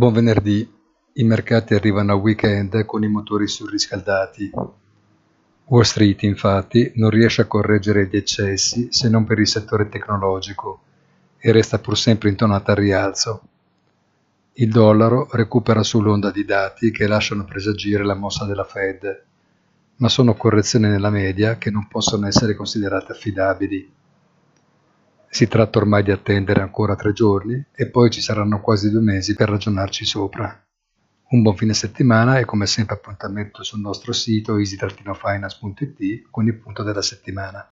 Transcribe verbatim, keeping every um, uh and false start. Buon venerdì, i mercati arrivano a weekend con i motori surriscaldati. Wall Street infatti non riesce a correggere gli eccessi se non per il settore tecnologico e resta pur sempre intonata al rialzo. Il dollaro recupera sull'onda di dati che lasciano presagire la mossa della Fed, ma sono correzioni nella media che non possono essere considerate affidabili. Si tratta ormai di attendere ancora tre giorni e poi ci saranno quasi due mesi per ragionarci sopra. Un buon fine settimana e come sempre appuntamento sul nostro sito easy dash finance punto it con il punto della settimana.